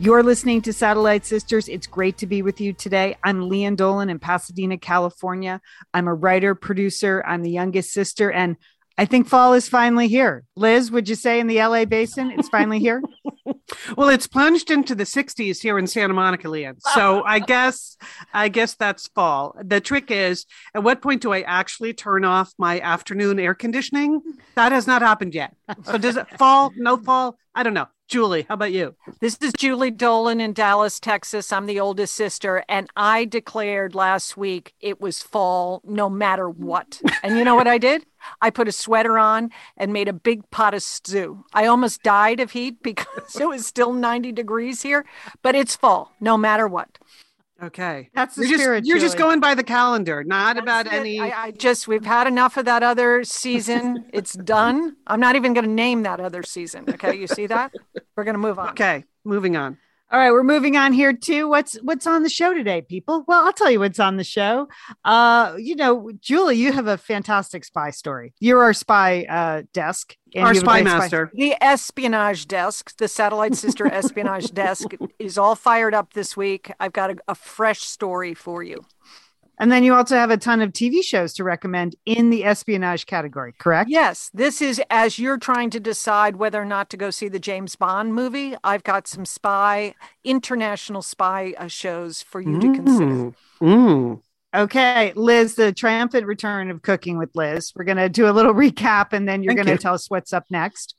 You're listening to Satellite Sisters. It's great to be with you today. I'm Leanne Dolan in Pasadena, California. I'm a writer, producer. I'm the youngest sister. And I think fall is finally here. Liz, would you say in the LA basin, it's finally here? Well, it's plunged into the 60s here in Santa Monica, Leanne. So I guess that's fall. The trick is, at what point do I actually turn off my afternoon air conditioning? That has not happened yet. So does it fall? No fall? I don't know. Julie, how about you? This is Julie Dolan in Dallas, Texas. I'm the oldest sister, and I declared last week it was fall no matter what. And you know what I did? I put a sweater on and made a big pot of stew. I almost died of heat because it was still 90 degrees here, but it's fall no matter what. Okay. That's the spirit. You're just going by the calendar, not about any. We've had enough of that other season. It's done. I'm not even going to name that other season. Okay. You see that? We're going to move on. Okay. Moving on. All right. We're moving on here too. What's on the show today, people? Well, I'll tell you what's on the show. Julie, you have a fantastic spy story. You're our spy desk. Our spy master. The espionage desk, the Satellite Sister espionage desk is all fired up this week. I've got a fresh story for you. And then you also have a ton of TV shows to recommend in the espionage category, correct? Yes. This is as you're trying to decide whether or not to go see the James Bond movie. I've got some international spy shows for you to consider. Okay, Liz, the triumphant return of Cooking with Liz. We're going to do a little recap and then you're going to tell us what's up next.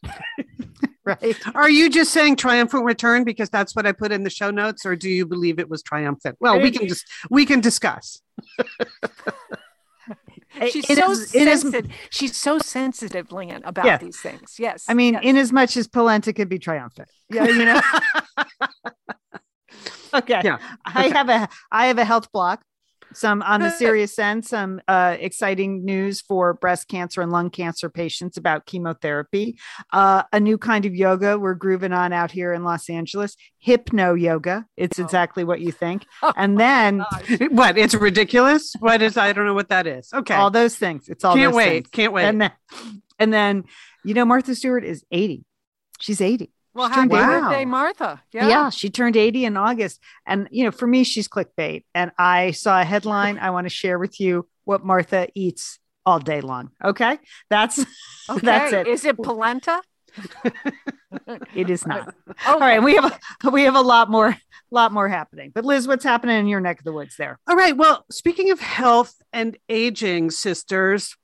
Right. Are you just saying triumphant return because that's what I put in the show notes, or do you believe it was triumphant? Well, we can discuss. She's so sensitive, Leanne, about these things. Yes. I mean, in as much as Polenta could be triumphant. Yeah, you know. Okay. Yeah. Okay. I have a health block. Some on the serious end, some exciting news for breast cancer and lung cancer patients about chemotherapy, a new kind of yoga we're grooving on out here in Los Angeles, Hypno Yoga. It's exactly what you think. And then what? It's ridiculous. What is? I don't know what that is. Okay. All those things. It's all. Can't wait. And then, you know, Martha Stewart is 80. She's 80. Well, happy birthday, Martha. Yeah, she turned 80 in August. And, you know, for me, she's clickbait. And I saw a headline. I want to share with you what Martha eats all day long. Okay. That's it. Is it polenta? It is not. Okay. All right. We have a lot more happening. But Liz, what's happening in your neck of the woods there? All right. Well, speaking of health and aging, sisters,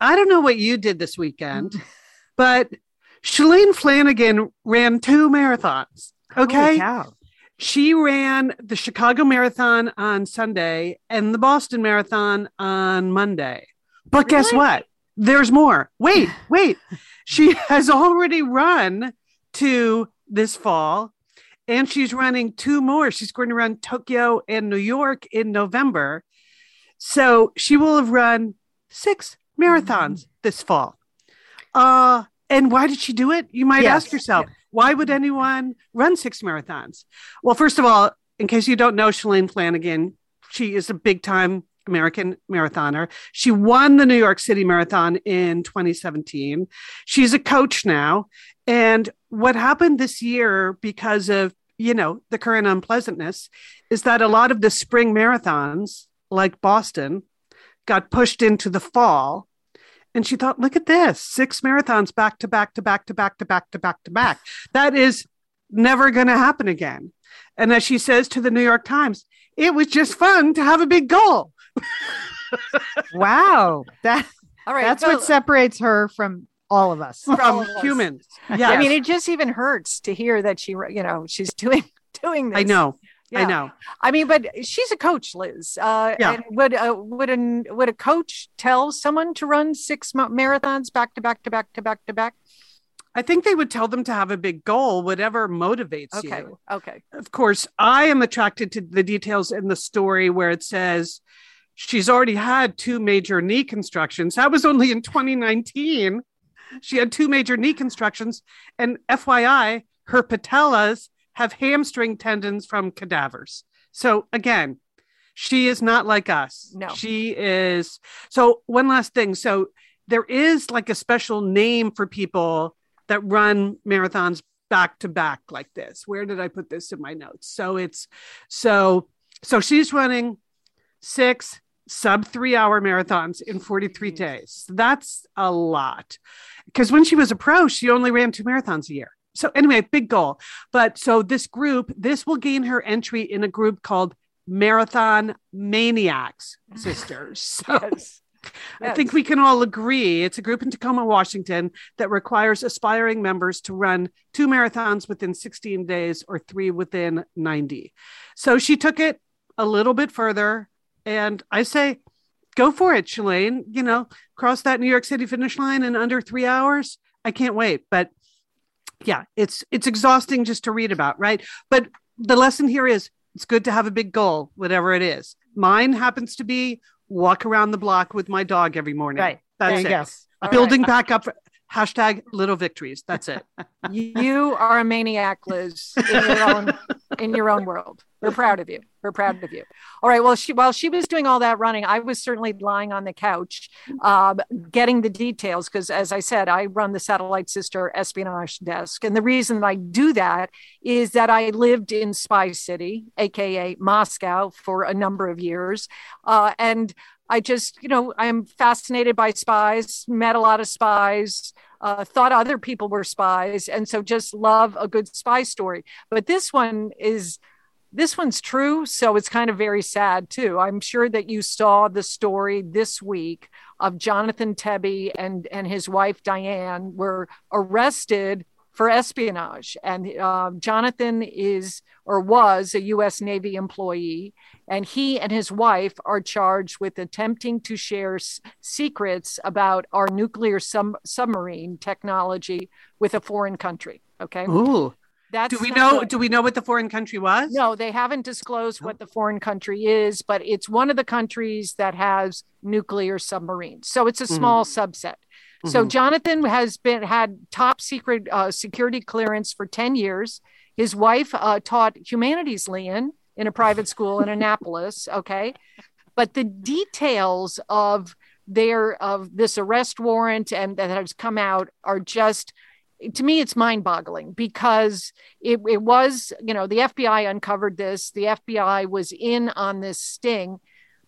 I don't know what you did this weekend, but Shalane Flanagan ran 2 marathons. Okay. She ran the Chicago Marathon on Sunday and the Boston Marathon on Monday. But guess what? There's more. Wait. She has already run 2 this fall and she's running 2 more. She's going to run Tokyo and New York in November. So she will have run 6 marathons this fall. And why did she do it? You might ask yourself, why would anyone run 6 marathons? Well, first of all, in case you don't know, Shalane Flanagan, she is a big time American marathoner. She won the New York City Marathon in 2017. She's a coach now. And what happened this year because of, you know, the current unpleasantness is that a lot of the spring marathons like Boston got pushed into the fall. And she thought, look at this, 6 marathons back to back to back to back to back to back to back. That is never going to happen again. And as she says to the New York Times, it was just fun to have a big goal. Wow. That All right. That's what separates her from all of us. From humans. Yeah. I mean, it just even hurts to hear that she, you know, she's doing this. I know. Yeah. I know. I mean, but she's a coach, Liz. Yeah. And would a coach tell someone to run 6 marathons back to back? I think they would tell them to have a big goal, whatever motivates you. Okay. Of course, I am attracted to the details in the story where it says she's already had 2 major knee constructions. That was only in 2019. She had 2 major knee constructions. And FYI, her patellas have hamstring tendons from cadavers. So again, she is not like us. No. She is. So one last thing. So there is like a special name for people that run marathons back to back like this. Where did I put this in my notes? So it's, so she's running 6 sub-3-hour marathons in 43 days. That's a lot. Because when she was a pro, she only ran 2 marathons a year. So anyway, big goal. But so this group, this will gain her entry in a group called Marathon Maniacs Sisters. So. Yes. I think we can all agree it's a group in Tacoma, Washington that requires aspiring members to run 2 marathons within 16 days or 3 within 90. So she took it a little bit further. And I say, go for it, Shalane, you know, cross that New York City finish line in under 3 hours. I can't wait. But yeah, it's exhausting just to read about. Right. But the lesson here is it's good to have a big goal, whatever it is. Mine happens to be walk around the block with my dog every morning. Right. That's it. Building back up. Hashtag little victories. That's it. You are a maniac, Liz, in your own world. We're proud of you. All right. Well, while she was doing all that running, I was certainly lying on the couch, getting the details. Because as I said, I run the Satellite Sister espionage desk. And the reason that I do that is that I lived in Spy City, AKA Moscow, for a number of years. And I just, you know, I'm fascinated by spies, met a lot of spies, thought other people were spies. And so just love a good spy story. But this one's true. So it's kind of very sad too. I'm sure that you saw the story this week of Jonathan Tebbe and his wife, Diane, were arrested for espionage. And Jonathan was a U.S. Navy employee, and he and his wife are charged with attempting to share secrets about our nuclear submarine technology with a foreign country. Okay. Ooh. Do we know what the foreign country was? No, they haven't disclosed what the foreign country is, but it's one of the countries that has nuclear submarines. So it's a small subset. Mm-hmm. So Jonathan has had top secret security clearance for 10 years. His wife taught humanities, Leanne, in a private school in Annapolis. Okay. But the details of this arrest warrant and that has come out are just, to me, it's mind boggling because it was, you know, the FBI uncovered this. The FBI was in on this sting,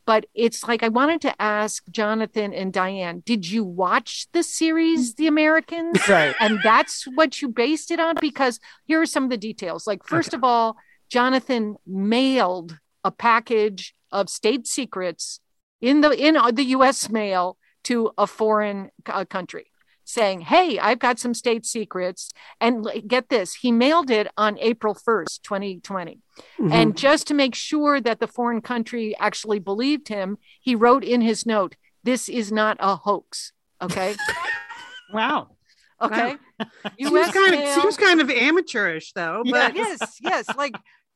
but it's like, I wanted to ask Jonathan and Diane, did you watch the series, The Americans? Right. And that's what you based it on? Because here are some of the details. Like, first of all, Jonathan mailed a package of state secrets in the U.S. mail to a foreign country, saying, hey, I've got some state secrets. And get this, he mailed it on April 1st, 2020. Mm-hmm. And just to make sure that the foreign country actually believed him, he wrote in his note, this is not a hoax. Okay. Wow. Okay. Wow. Seems kind of amateurish though. But yes.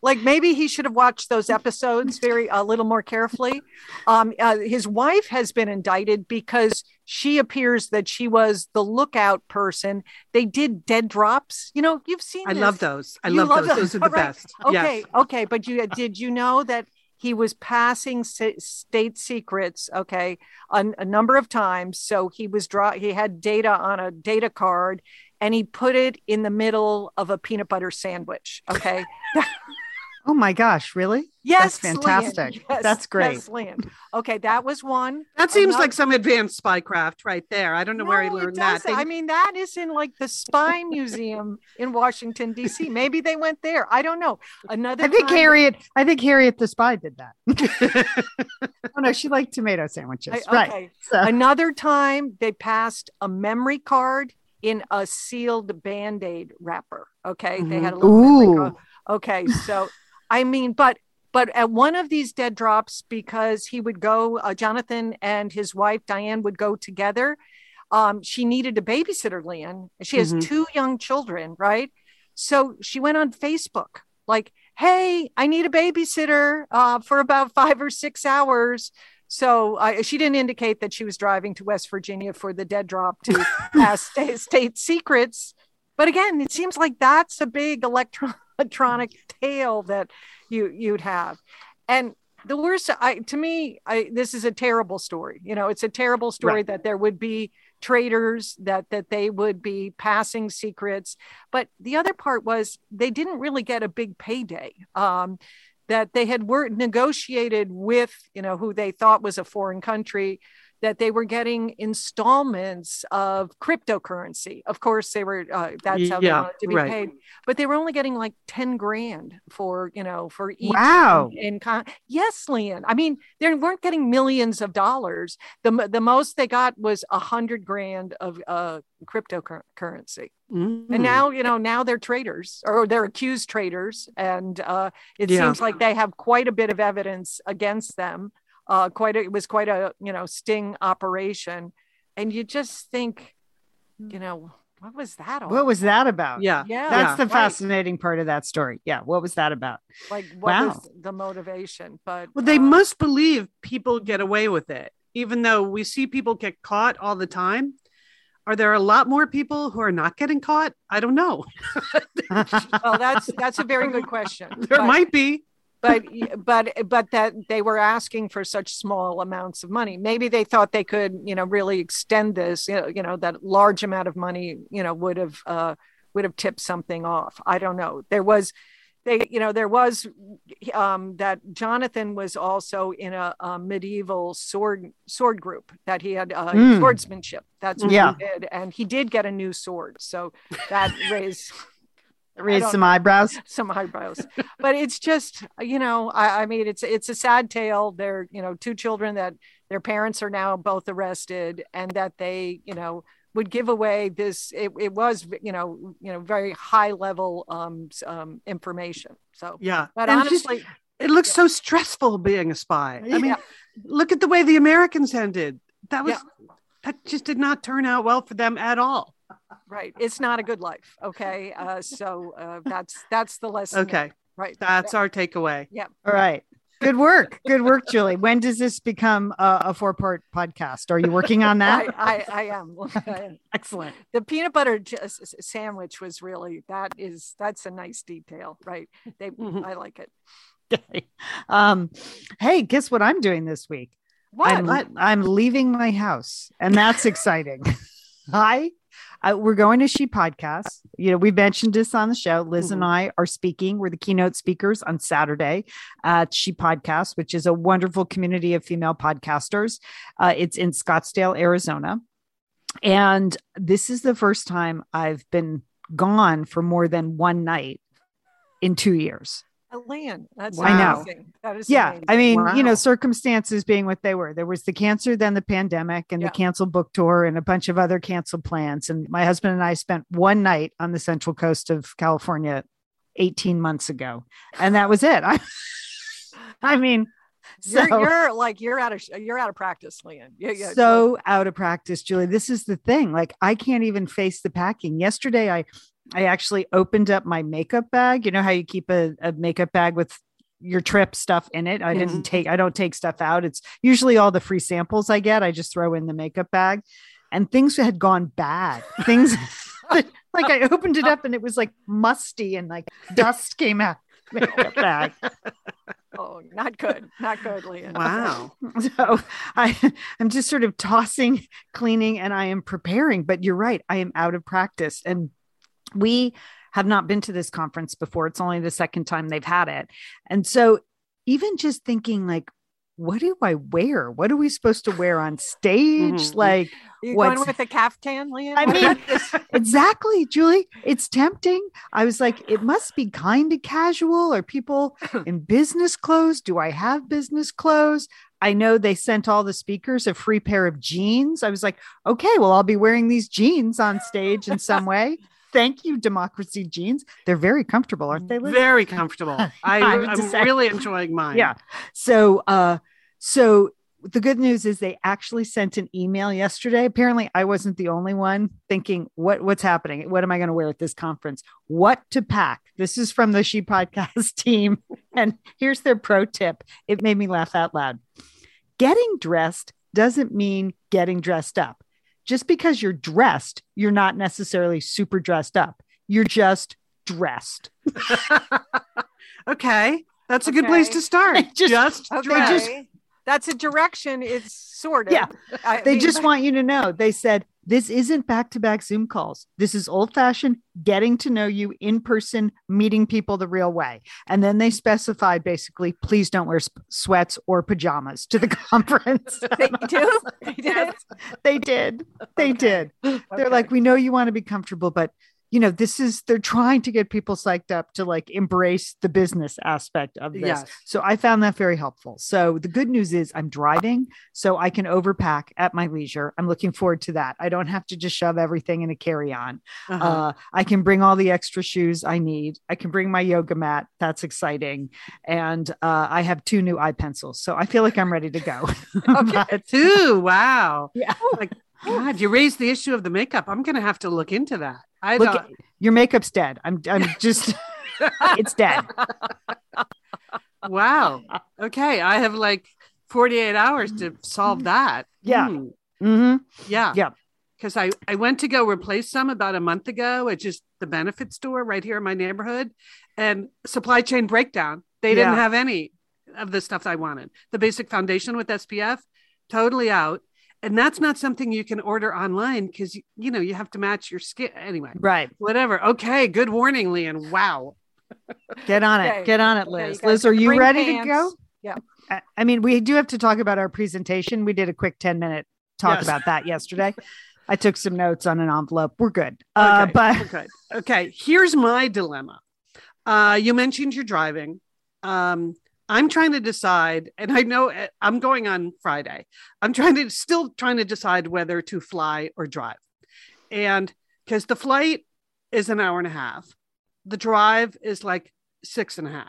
Like maybe he should have watched those episodes a little more carefully. His wife has been indicted because she appears that she was the lookout person. They did dead drops. You know, you've seen. Love those. I love those. Those are the best. Okay. Yes. Okay. But did you know that he was passing state secrets? Okay. A number of times. So he had data on a data card and he put it in the middle of a peanut butter sandwich. Okay. Oh my gosh, really? Yes. That's fantastic. Yes, that's great. Yes, Leanne. Okay, that was one. That seems like some advanced spy craft right there. I don't know where he learned that. I mean, that is in like the Spy Museum in Washington, D.C. Maybe they went there. I don't know. Another I think Harriet the Spy did that. Oh no, she liked tomato sandwiches. Right. Okay. So. Another time they passed a memory card in a sealed Band-Aid wrapper. Okay. Mm-hmm. They had a little memory card. Okay. So I mean, but at one of these dead drops, because he would go, Jonathan and his wife, Diane, would go together. She needed a babysitter, Leanne. She has two young children, right? So she went on Facebook like, hey, I need a babysitter for about 5 or 6 hours. So she didn't indicate that she was driving to West Virginia for the dead drop to pass state secrets. But again, it seems like that's a big electronic tale that you'd have. And the worst, this is a terrible story. You know, it's a terrible story that there would be traitors, that they would be passing secrets. But the other part was they didn't really get a big payday, that they had negotiated with, you know, who they thought was a foreign country, that they were getting installments of cryptocurrency. Of course, they were, that's how they wanted to be paid, but they were only getting like 10 grand for, you know, for each. Wow. Yes, Leanne. I mean, they weren't getting millions of dollars. The most they got was 100 grand of cryptocurrency. Mm-hmm. And now, you know, now they're traitors, or they're accused traitors. And it seems like they have quite a bit of evidence against them. It was quite a sting operation, and you just think, you know, what was that all? What was that about? Yeah, that's the fascinating part of that story. Yeah, what was that about? Like, what was the motivation? But they must believe people get away with it, even though we see people get caught all the time. Are there a lot more people who are not getting caught? I don't know. Well, that's a very good question. There might be. But that they were asking for such small amounts of money. Maybe they thought they could, you know, really extend this, you know, that large amount of money, you know, would have tipped something off. I don't know. There was that Jonathan was also in a medieval sword group that he had swordsmanship. That's what he did. And he did get a new sword. So that raised some eyebrows, but it's just, you know, I mean, it's a sad tale. They're, you know, two children that their parents are now both arrested, and that they, you know, would give away this. It was, you know, very high level information. So, yeah, but and honestly, it looks so stressful being a spy. I mean, look at the way The Americans ended. That just did not turn out well for them at all. Right. It's not a good life. Okay. So that's the lesson. Okay. There. Right. That's our takeaway. Yeah. All right. Good work. Good work, Julie. When does this become a 4-part podcast? Are you working on that? I am. Excellent. The peanut butter sandwich was really, that's a nice detail, right? I like it. Okay. Hey, guess what I'm doing this week? What? I'm leaving my house, and that's exciting. Hi. We're going to She Podcast. You know, we mentioned this on the show. Liz and I are speaking. We're the keynote speakers on Saturday at She Podcast, which is a wonderful community of female podcasters. It's in Scottsdale, Arizona. And this is the first time I've been gone for more than one night in 2 years. Leanne, that's amazing. I know. That is amazing. I mean, you know, circumstances being what they were. There was the cancer, then the pandemic, and the canceled book tour, and a bunch of other canceled plans. And my husband and I spent one night on the Central Coast of California 18 months ago, and that was it. I mean. You're out of practice, Leanne. Yeah, so out of practice, Julie. This is the thing. Like, I can't even face the packing. Yesterday, I actually opened up my makeup bag. You know how you keep a makeup bag with your trip stuff in it. I don't take stuff out. It's usually all the free samples I get. I just throw in the makeup bag, and things had gone bad. Things like I opened it up and it was like musty and like dust came out. Makeup bag. Oh, not good, Leanne. Wow. So I'm just sort of tossing, cleaning, and I am preparing, but you're right. I am out of practice. And we have not been to this conference before. It's only the second time they've had it. And so even just thinking like, what do I wear? What are we supposed to wear on stage? Mm-hmm. Like, you're going with a caftan, Leanne? I mean, exactly, Julie. It's tempting. I was like, it must be kind of casual. Are people in business clothes? Do I have business clothes? I know they sent all the speakers a free pair of jeans. I was like, okay, well, I'll be wearing these jeans on stage in some way. Thank you, Democracy Jeans. They're very comfortable, aren't they, Liz? Very comfortable. I'm really enjoying mine. Yeah. So the good news is they actually sent an email yesterday. Apparently, I wasn't the only one thinking, what's happening? What am I going to wear at this conference? What to pack? This is from the She Podcast team. And here's their pro tip. It made me laugh out loud. Getting dressed doesn't mean getting dressed up. Just because you're dressed, you're not necessarily super dressed up. You're just dressed. Okay. That's a good place to start. That's a direction. It's sort of. Yeah. They want you to know. They said, this isn't back-to-back Zoom calls. This is old-fashioned getting to know you in person, meeting people the real way. And then they specified basically, please don't wear sweats or pajamas to the conference. They did. Okay. They're like, we know you want to be comfortable, but you know, they're trying to get people psyched up to like embrace the business aspect of this. Yes. So I found that very helpful. So the good news is I'm driving, so I can overpack at my leisure. I'm looking forward to that. I don't have to just shove everything in a carry-on. Uh-huh. I can bring all the extra shoes I need. I can bring my yoga mat. That's exciting. And I have 2 new eye pencils. So I feel like I'm ready to go. Okay. Wow. Yeah. Oh my God, you raised the issue of the makeup. I'm going to have to look into that. Your makeup's dead. I'm just, it's dead. Wow. Okay. I have like 48 hours to solve that. Yeah. Mm-hmm. Yeah. Yeah. Cause I went to go replace some about a month ago at just the benefit store right here in my neighborhood, and supply chain breakdown. They didn't have any of the stuff I wanted. The basic foundation with SPF, totally out. And that's not something you can order online because, you know, you have to match your skin anyway. Right. Whatever. Okay. Good warning, Leanne. Wow. Get on it, Liz. Liz, are you ready to go? Yeah. I mean, we do have to talk about our presentation. We did a quick 10-minute talk about that yesterday. I took some notes on an envelope. We're good. Okay. Okay. Here's my dilemma. You mentioned you're driving. I'm trying to decide, and I know I'm going on Friday. I'm still trying to decide whether to fly or drive. And because the flight is an hour and a half, the drive is like 6.5.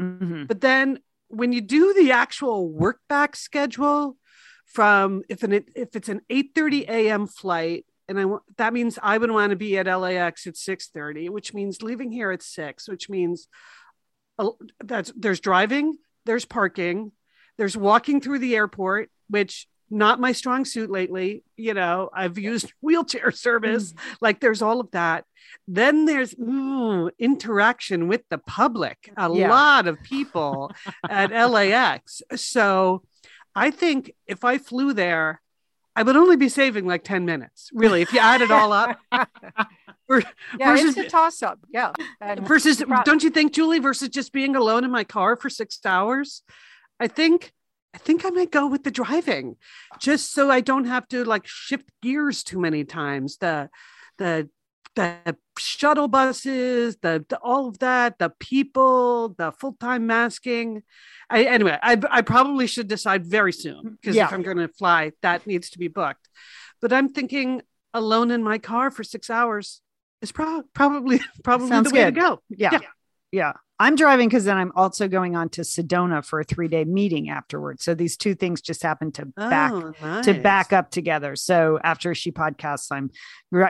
Mm-hmm. But then when you do the actual work back schedule from, if it's an 8:30 a.m. flight, and that means I would want to be at LAX at 6:30, which means leaving here at 6, which means there's driving, there's parking, there's walking through the airport, which not my strong suit lately. You know, I've used wheelchair service. Mm-hmm. Like there's all of that. Then there's interaction with the public, a lot of people at LAX. So I think if I flew there, I would only be saving like 10 minutes, really, if you add it all up. Versus, it's a toss-up. Yeah. Versus, don't you think, Julie, versus just being alone in my car for 6 hours? I think I might go with the driving, just so I don't have to like shift gears too many times. The shuttle buses, the all of that, the people, the full-time masking. I probably should decide very soon, because if I'm going to fly, that needs to be booked. But I'm thinking alone in my car for 6 hours is probably the way to go. Yeah. I'm driving because then I'm also going on to Sedona for a 3-day meeting afterwards. So these two things just happen to back up together. So after She Podcasts, I'm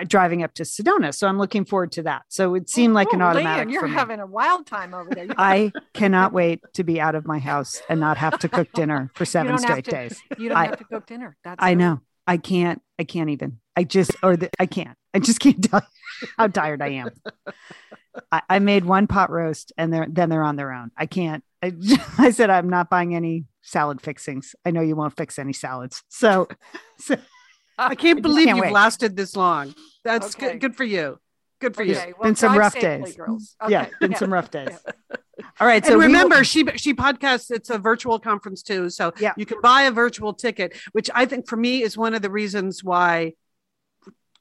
driving up to Sedona. So I'm looking forward to that. So it seemed like an automatic. You're having a wild time over there. I cannot wait to be out of my house and not have to cook dinner for 7 straight days. You don't have to cook dinner. I know. I can't even. I just can't tell you how tired I am. I made one pot roast and they're on their own. I can't. I said, I'm not buying any salad fixings. I know you won't fix any salads. So I can't believe you've lasted this long. That's good for you. Good for you. Okay, well, been some rough days. Girls. Okay. Yeah, been some rough days. All right. So and remember, she podcasts. It's a virtual conference too. So you can buy a virtual ticket, which I think for me is one of the reasons why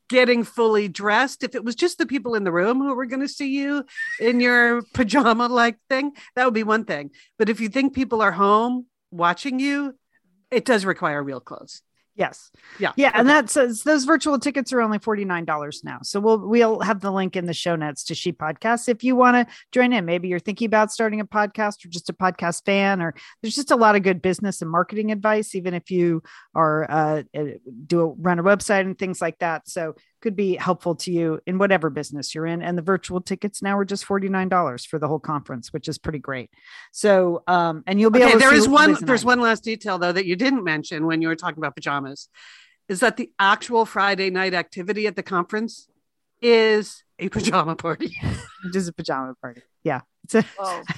getting fully dressed. If it was just the people in the room who were going to see you in your pajama like thing, that would be one thing. But if you think people are home watching you, it does require real clothes. Yes. Yeah. Okay. And that says those virtual tickets are only $49 now. So we'll have the link in the show notes to She Podcast. If you want to join in, maybe you're thinking about starting a podcast or just a podcast fan, or there's just a lot of good business and marketing advice, even if you are run a website and things like that. So could be helpful to you in whatever business you're in. And the virtual tickets now are just $49 for the whole conference, which is pretty great. So, and you'll be able to see there's one last detail though, that you didn't mention when you were talking about pajamas, is that the actual Friday night activity at the conference is a pajama party. It is a pajama party. Yeah.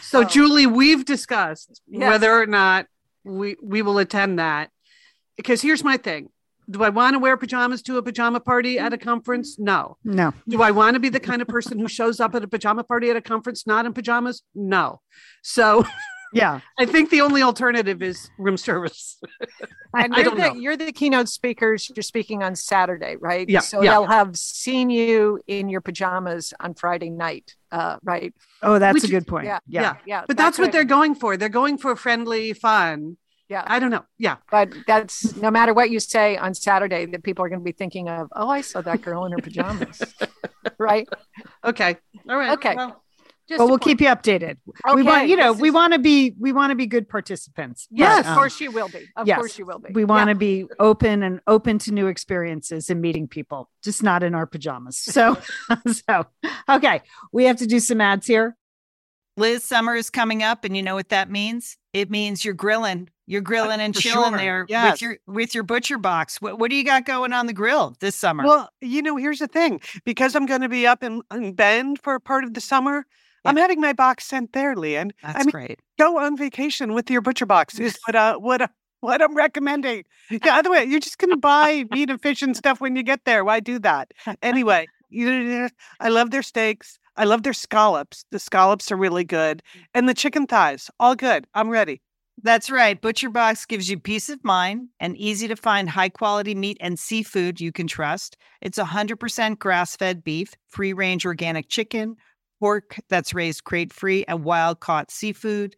So Julie, we've discussed whether or not we will attend that, because here's my thing. Do I want to wear pajamas to a pajama party at a conference? No. Do I want to be the kind of person who shows up at a pajama party at a conference not in pajamas? No. So I think the only alternative is room service. And you're the keynote speakers. You're speaking on Saturday, right? Yeah. So they'll have seen you in your pajamas on Friday night, right? Oh, that's a good point. Yeah. But that's what they're going for. They're going for friendly fun. Yeah. I don't know. Yeah. But that's no matter what you say on Saturday, that people are going to be thinking of, oh, I saw that girl in her pajamas. Right. Okay. All right. Okay. Well, we'll keep you updated. Okay. We want to be good participants. Yes. But, of course you will be. Of course you will be. We want to be open to new experiences and meeting people, just not in our pajamas. So, okay. We have to do some ads here. Liz, summer is coming up, and you know what that means? It means you're grilling and chilling there with your butcher box. What do you got going on the grill this summer? Well, here's the thing. Because I'm going to be up in Bend for part of the summer, I'm having my box sent there, Leanne. That's great. Go on vacation with your butcher box is what I'm recommending. The other way, you're just going to buy meat and fish and stuff when you get there. Why do that? Anyway, I love their steaks. I love their scallops. The scallops are really good. And the chicken thighs, all good. I'm ready. That's right. ButcherBox gives you peace of mind and easy to find high quality meat and seafood you can trust. It's 100% grass-fed beef, free-range organic chicken, pork that's raised crate-free, and wild-caught seafood.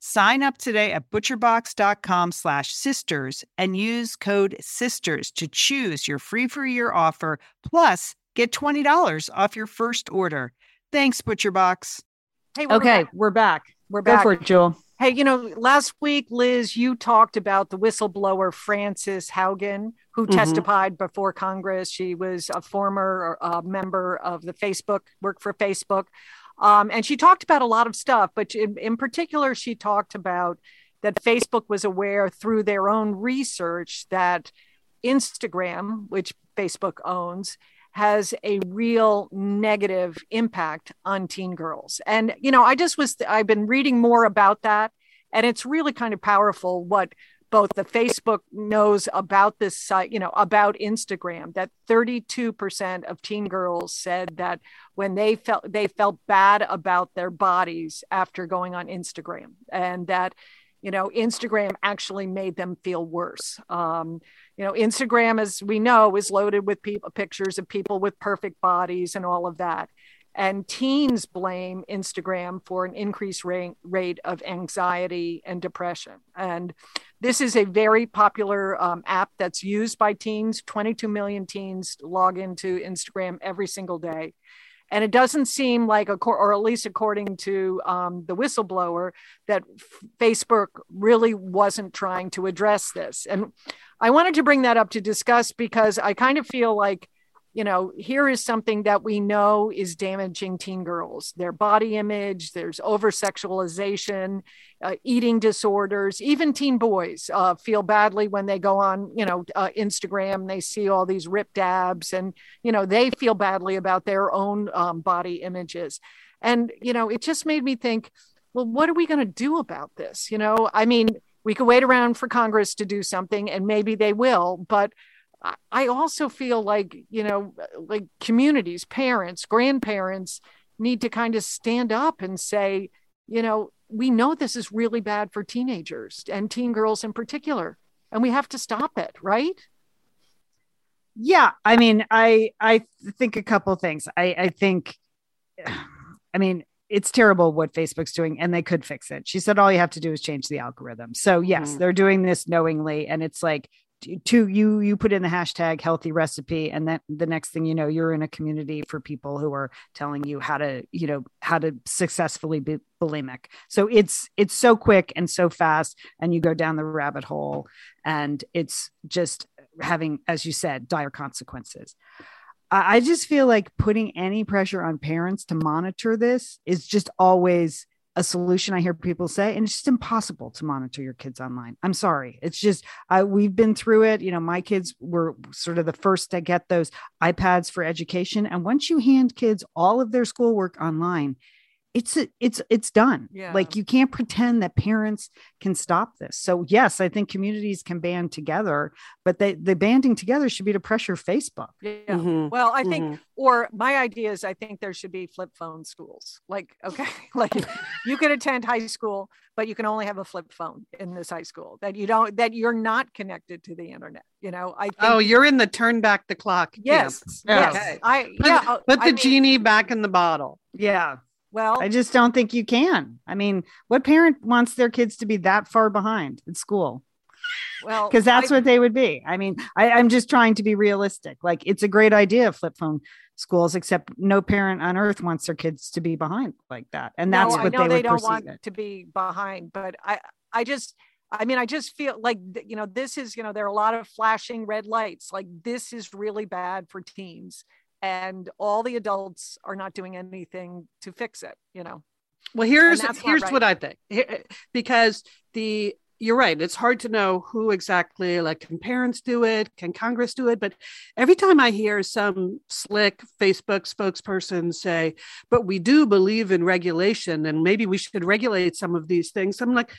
Sign up today at butcherbox.com/sisters and use code SISTERS to choose your free for a year offer, plus get $20 off your first order. Thanks, ButcherBox. Hey, we're back. Go for it, Jewel. Hey, last week, Liz, you talked about the whistleblower Frances Haugen, who testified before Congress. She was a former member of worked for Facebook. And she talked about a lot of stuff, but in particular, she talked about that Facebook was aware through their own research that Instagram, which Facebook owns, has a real negative impact on teen girls. And, I've been reading more about that, and it's really kind of powerful what both the Facebook knows about this site, about Instagram, that 32% of teen girls said that when they felt bad about their bodies after going on Instagram, and that, Instagram actually made them feel worse. Instagram, as we know, is loaded with pictures of people with perfect bodies and all of that. And teens blame Instagram for an increased rate of anxiety and depression. And this is a very popular app that's used by teens. 22 million teens log into Instagram every single day. And it doesn't seem like, or at least according to the whistleblower, that Facebook really wasn't trying to address this. And I wanted to bring that up to discuss because I kind of feel like, you know, here is something that we know is damaging teen girls, their body image, there's over-sexualization, eating disorders, even teen boys feel badly when they go on, you know, Instagram, they see all these ripped abs and, you know, they feel badly about their own body images. And, you know, it just made me think, well, what are we going to do about this? You know, I mean, we could wait around for Congress to do something and maybe they will, but I also feel like, you know, like communities, parents, grandparents need to kind of stand up and say, you know, we know this is really bad for teenagers and teen girls in particular, and we have to stop it, right? Yeah. I mean, I think a couple of things. I mean, it's terrible what Facebook's doing and they could fix it. She said, all you have to do is change the algorithm. So yes, they're doing this knowingly. And it's like, you put in the hashtag healthy recipe. And then the next thing you know, you're in a community for people who are telling you how to successfully be bulimic. So it's so quick and so fast and you go down the rabbit hole and it's just having, as you said, dire consequences. I just feel like putting any pressure on parents to monitor this is just always a solution I hear people say, and it's just impossible to monitor your kids online. I'm sorry. It's just, we've been through it. You know, my kids were sort of the first to get those iPads for education. And once you hand kids all of their schoolwork online, it's done. Yeah. Like you can't pretend that parents can stop this. So yes, I think communities can band together, but the banding together should be to pressure Facebook. Yeah. Mm-hmm. Well, I think, or my idea is I think there should be flip phone schools. Like, okay, like you can attend high school, but you can only have a flip phone in this high school that you're not connected to the internet. You know, I think, oh, you're in the turn back the clock. Yes. Yes. Okay. Put the genie back in the bottle. Yeah. Well, I just don't think you can. I mean, what parent wants their kids to be that far behind at school? Well, because that's what they would be. I mean, I'm just trying to be realistic. Like, it's a great idea, flip phone schools, except no parent on earth wants their kids to be behind like that. And that's what they would perceive. I know they don't want it to be behind, but I just feel like, you know, this is, you know, there are a lot of flashing red lights. Like, this is really bad for teens. And all the adults are not doing anything to fix it, you know? Well, here's what I think, because you're right. It's hard to know who exactly, like, can parents do it? Can Congress do it? But every time I hear some slick Facebook spokesperson say, but we do believe in regulation and maybe we should regulate some of these things. I'm like,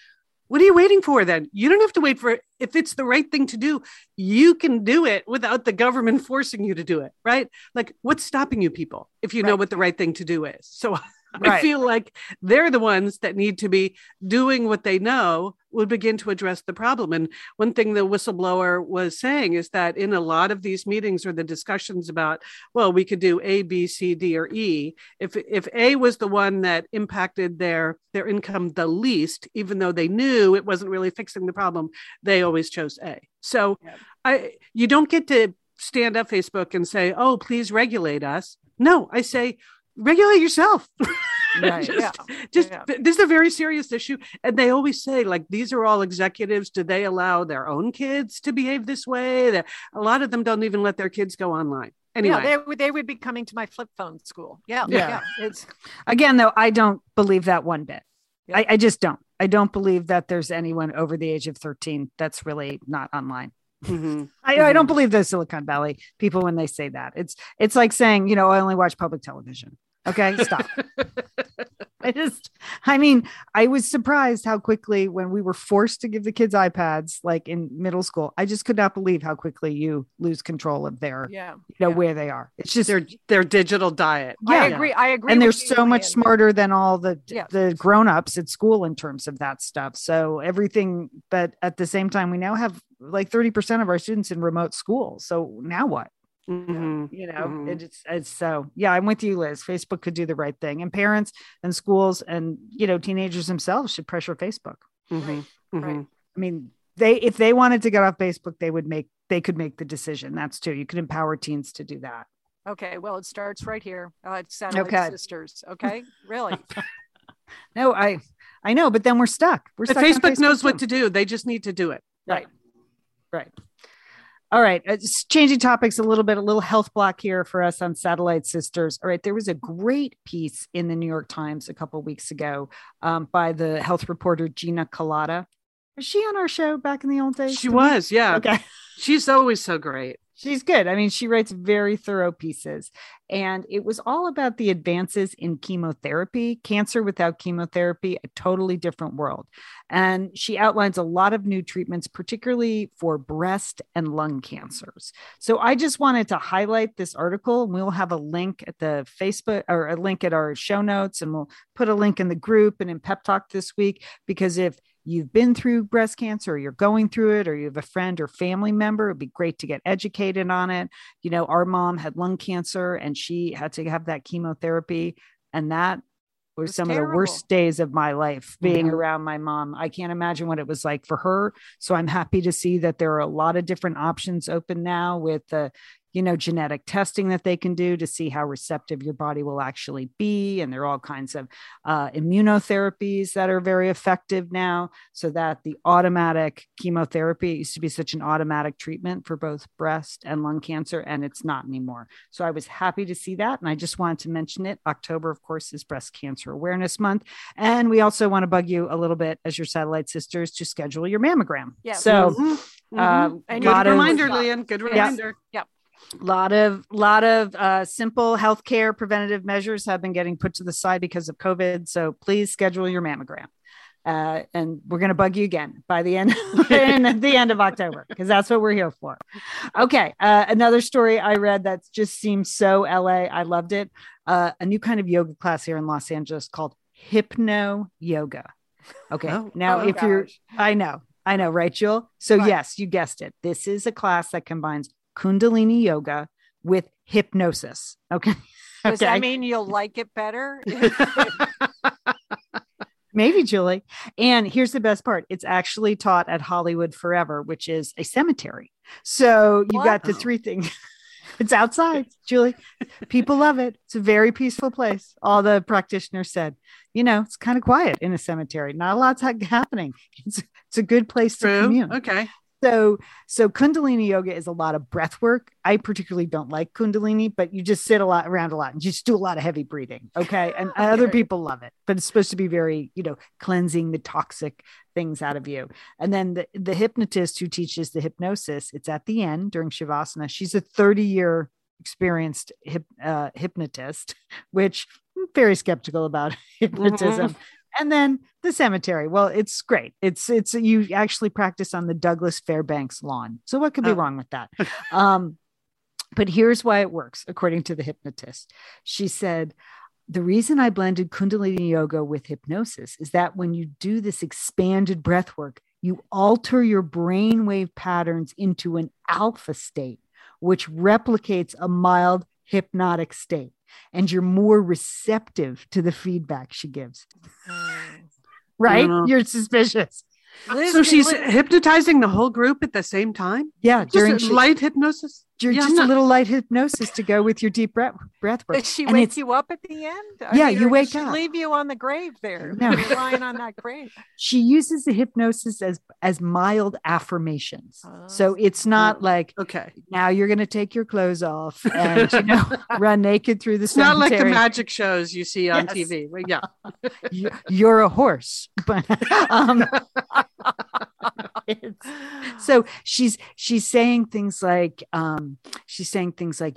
what are you waiting for then? You don't have to wait for it. If it's the right thing to do, you can do it without the government forcing you to do it, right? Like, what's stopping you people if you know what the right thing to do is? So I feel like they're the ones that need to be doing what they know will begin to address the problem. And one thing the whistleblower was saying is that in a lot of these meetings or the discussions about, well, we could do A, B, C, D, or E. If A was the one that impacted their income the least, even though they knew it wasn't really fixing the problem, they always chose A. So you don't get to stand up Facebook and say, oh, please regulate us. No, I say, regulate yourself. Right. This is a very serious issue. And they always say, like, these are all executives. Do they allow their own kids to behave this way? A lot of them don't even let their kids go online. Anyway, yeah, they would be coming to my flip phone school. Yeah. It's, again, though, I don't believe that one bit. Yeah. I just don't. I don't believe that there's anyone over the age of 13 that's really not online. Mm-hmm. I don't believe those Silicon Valley people when they say that. It's like saying, you know, I only watch public television. Okay, stop. I was surprised how quickly when we were forced to give the kids iPads, like in middle school, I just could not believe how quickly you lose control of their, where they are. It's just their digital diet. Yeah, I agree. And they're so much smarter than all the grownups at school in terms of that stuff. So everything, but at the same time, we now have like 30% of our students in remote school. So now what? Mm-hmm. You know, mm-hmm. it's so, yeah, I'm with you, Liz. Facebook could do the right thing, and parents and schools and, you know, teenagers themselves should pressure Facebook. Mm-hmm. Right. Mm-hmm. Right. I mean, if they wanted to get off Facebook, they could make the decision. That's true. You could empower teens to do that. Okay. Well, it starts right here. It's Satellite Sisters. Okay. Really? No, I know, but then we're stuck. We're stuck. Facebook knows what to do. They just need to do it. Right. Right. All right. Changing topics a little health block here for us on Satellite Sisters. All right. There was a great piece in the New York Times a couple of weeks ago by the health reporter, Gina Collada. Was she on our show back in the old days? She was. Yeah. Okay. She's always so great. She's good. I mean, she writes very thorough pieces, and it was all about the advances in chemotherapy, cancer without chemotherapy, a totally different world. And she outlines a lot of new treatments, particularly for breast and lung cancers. So I just wanted to highlight this article, and we'll have a link at the Facebook, or a link at our show notes, and we'll put a link in the group and in Pep Talk this week, because if you've been through breast cancer, or you're going through it, or you have a friend or family member, it'd be great to get educated on it. You know, our mom had lung cancer and she had to have that chemotherapy. And that was some terrible. Of the worst days of my life being around my mom. I can't imagine what it was like for her. So I'm happy to see that there are a lot of different options open now with the, you know, genetic testing that they can do to see how receptive your body will actually be. And there are all kinds of immunotherapies that are very effective now, so that the automatic chemotherapy used to be such an automatic treatment for both breast and lung cancer, and it's not anymore. So I was happy to see that. And I just wanted to mention it. October, of course, is Breast Cancer Awareness Month. And we also want to bug you a little bit as your Satellite Sisters to schedule your mammogram. Yeah. So good reminder, Leanne. Yep. A lot of simple healthcare preventative measures have been getting put to the side because of COVID. So please schedule your mammogram. And we're going to bug you again by the end, of October, because that's what we're here for. Okay. Another story I read that just seems so LA. I loved it. A new kind of yoga class here in Los Angeles called Hypno Yoga. Okay. I know. Right, Jill? So yes, you guessed it. This is a class that combines Kundalini yoga with hypnosis. Okay. Does that mean you'll like it better? Maybe, Julie. And here's the best part. It's actually taught at Hollywood Forever, which is a cemetery. So you got the three things. It's outside, Julie. People love it. It's a very peaceful place. All the practitioners said, you know, it's kind of quiet in a cemetery. Not a lot's happening. It's a good place to commune. Okay. So Kundalini yoga is a lot of breath work. I particularly don't like Kundalini, but you just sit around a lot and just do a lot of heavy breathing. Okay. And other people love it, but it's supposed to be very, you know, cleansing the toxic things out of you. And then the hypnotist who teaches the hypnosis, it's at the end during Shavasana. She's a 30-year experienced hypnotist, which I'm very skeptical about hypnotism. Mm-hmm. And then the cemetery. Well, it's great. It's you actually practice on the Douglas Fairbanks lawn. So what could be wrong with that? But here's why it works, according to the hypnotist. She said, the reason I blended Kundalini yoga with hypnosis is that when you do this expanded breath work, you alter your brainwave patterns into an alpha state, which replicates a mild hypnotic state. And you're more receptive to the feedback she gives. Right? You're suspicious. So she's hypnotizing the whole group at the same time? Yeah. Just light hypnosis? Just a little light hypnosis to go with your deep breath work. Does she wake you up at the end? You wake up. Leave you on the grave there. No. You're lying on that grave. She uses the hypnosis as mild affirmations. So it's not like, okay, now you're going to take your clothes off and run naked through the cemetery. Not like the magic shows you see on TV. Yeah. You're a horse. But so she's saying things like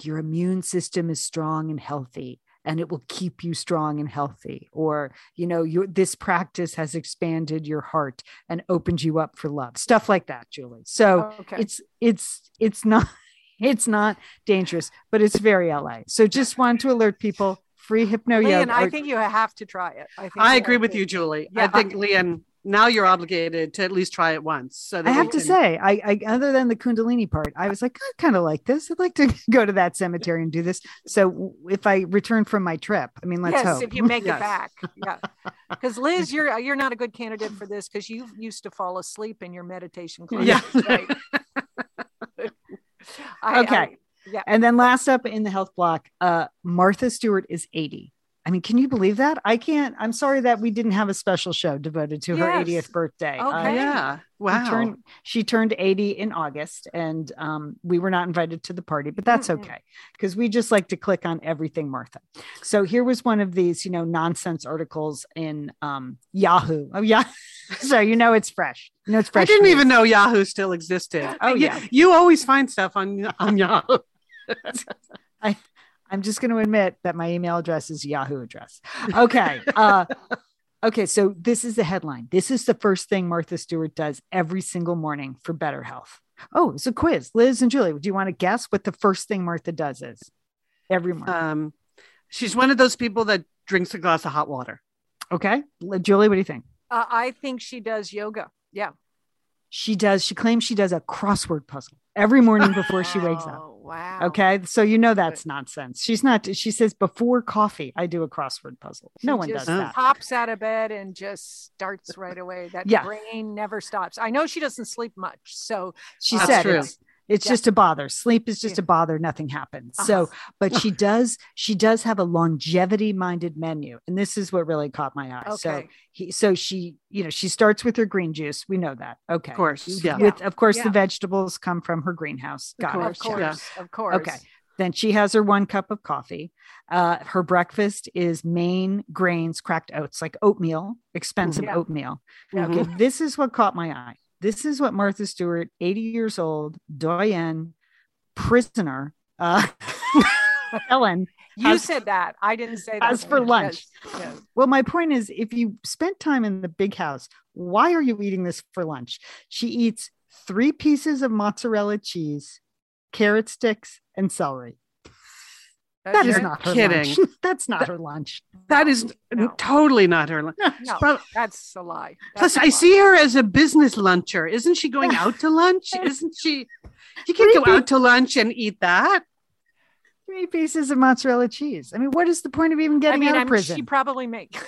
your immune system is strong and healthy, and it will keep you strong and healthy, or, you know, this practice has expanded your heart and opened you up for love, stuff like that, Julie. So it's not dangerous, but it's very LA. So just wanted to alert people, free Hypno Yoga. Leanne, I think you have to try it. I agree with you, Julie. Yeah. I think Leanne now you're obligated to at least try it once. So that I have to say, I other than the Kundalini part, I was like, I kind of like this. I'd like to go to that cemetery and do this. So if I return from my trip, I mean, let's hope. If you make it back. Yeah. Because Liz, you're not a good candidate for this because you used to fall asleep in your meditation class. Yeah. Right? Okay. And then last up in the health block, Martha Stewart is 80. I mean, can you believe that? I can't. I'm sorry that we didn't have a special show devoted to her 80th birthday. Okay. Yeah. Wow. She turned 80 in August, and we were not invited to the party, but that's okay because we just like to click on everything Martha. So here was one of these, nonsense articles in Yahoo. Oh yeah. So it's fresh. You know, it's fresh. I didn't even know Yahoo still existed. Oh yeah. You always find stuff on Yahoo. I'm just going to admit that my email address is Yahoo address. Okay. Okay. So this is the headline. This is the first thing Martha Stewart does every single morning for better health. Oh, it's a quiz. Liz and Julie, do you want to guess what the first thing Martha does is every morning? She's one of those people that drinks a glass of hot water. Okay. Julie, what do you think? I think she does yoga. Yeah. She does. She claims she does a crossword puzzle every morning before she wakes up. Wow. Okay. So, that's nonsense. She says before coffee, I do a crossword puzzle. No one does that. She pops out of bed and just starts right away. That brain never stops. I know she doesn't sleep much. So she said it's just a bother. Sleep is just a bother. Nothing happens. So, but she does have a longevity minded menu. And this is what really caught my eye. Okay. So she, she starts with her green juice. We know that. Okay. Of course. Yeah. Of course, the vegetables come from her greenhouse. Of course. Okay. Then she has her one cup of coffee. Her breakfast is main grains, cracked oats, like oatmeal, expensive oatmeal. Mm-hmm. Okay. This is what caught my eye. This is what Martha Stewart, 80 years old, doyenne, prisoner, Ellen. You said that. I didn't say that. As for lunch. Yes. Well, my point is, if you spent time in the big house, why are you eating this for lunch? She eats 3 pieces of mozzarella cheese, carrot sticks, and celery. That is not her lunch. That's not her lunch. That is totally not her lunch. No, that's a lie. Plus, I see her as a business luncher. Isn't she going out to lunch? Isn't she? You can't go out to lunch and eat that. 3 pieces of mozzarella cheese. I mean, what is the point of even getting out of prison? She probably makes.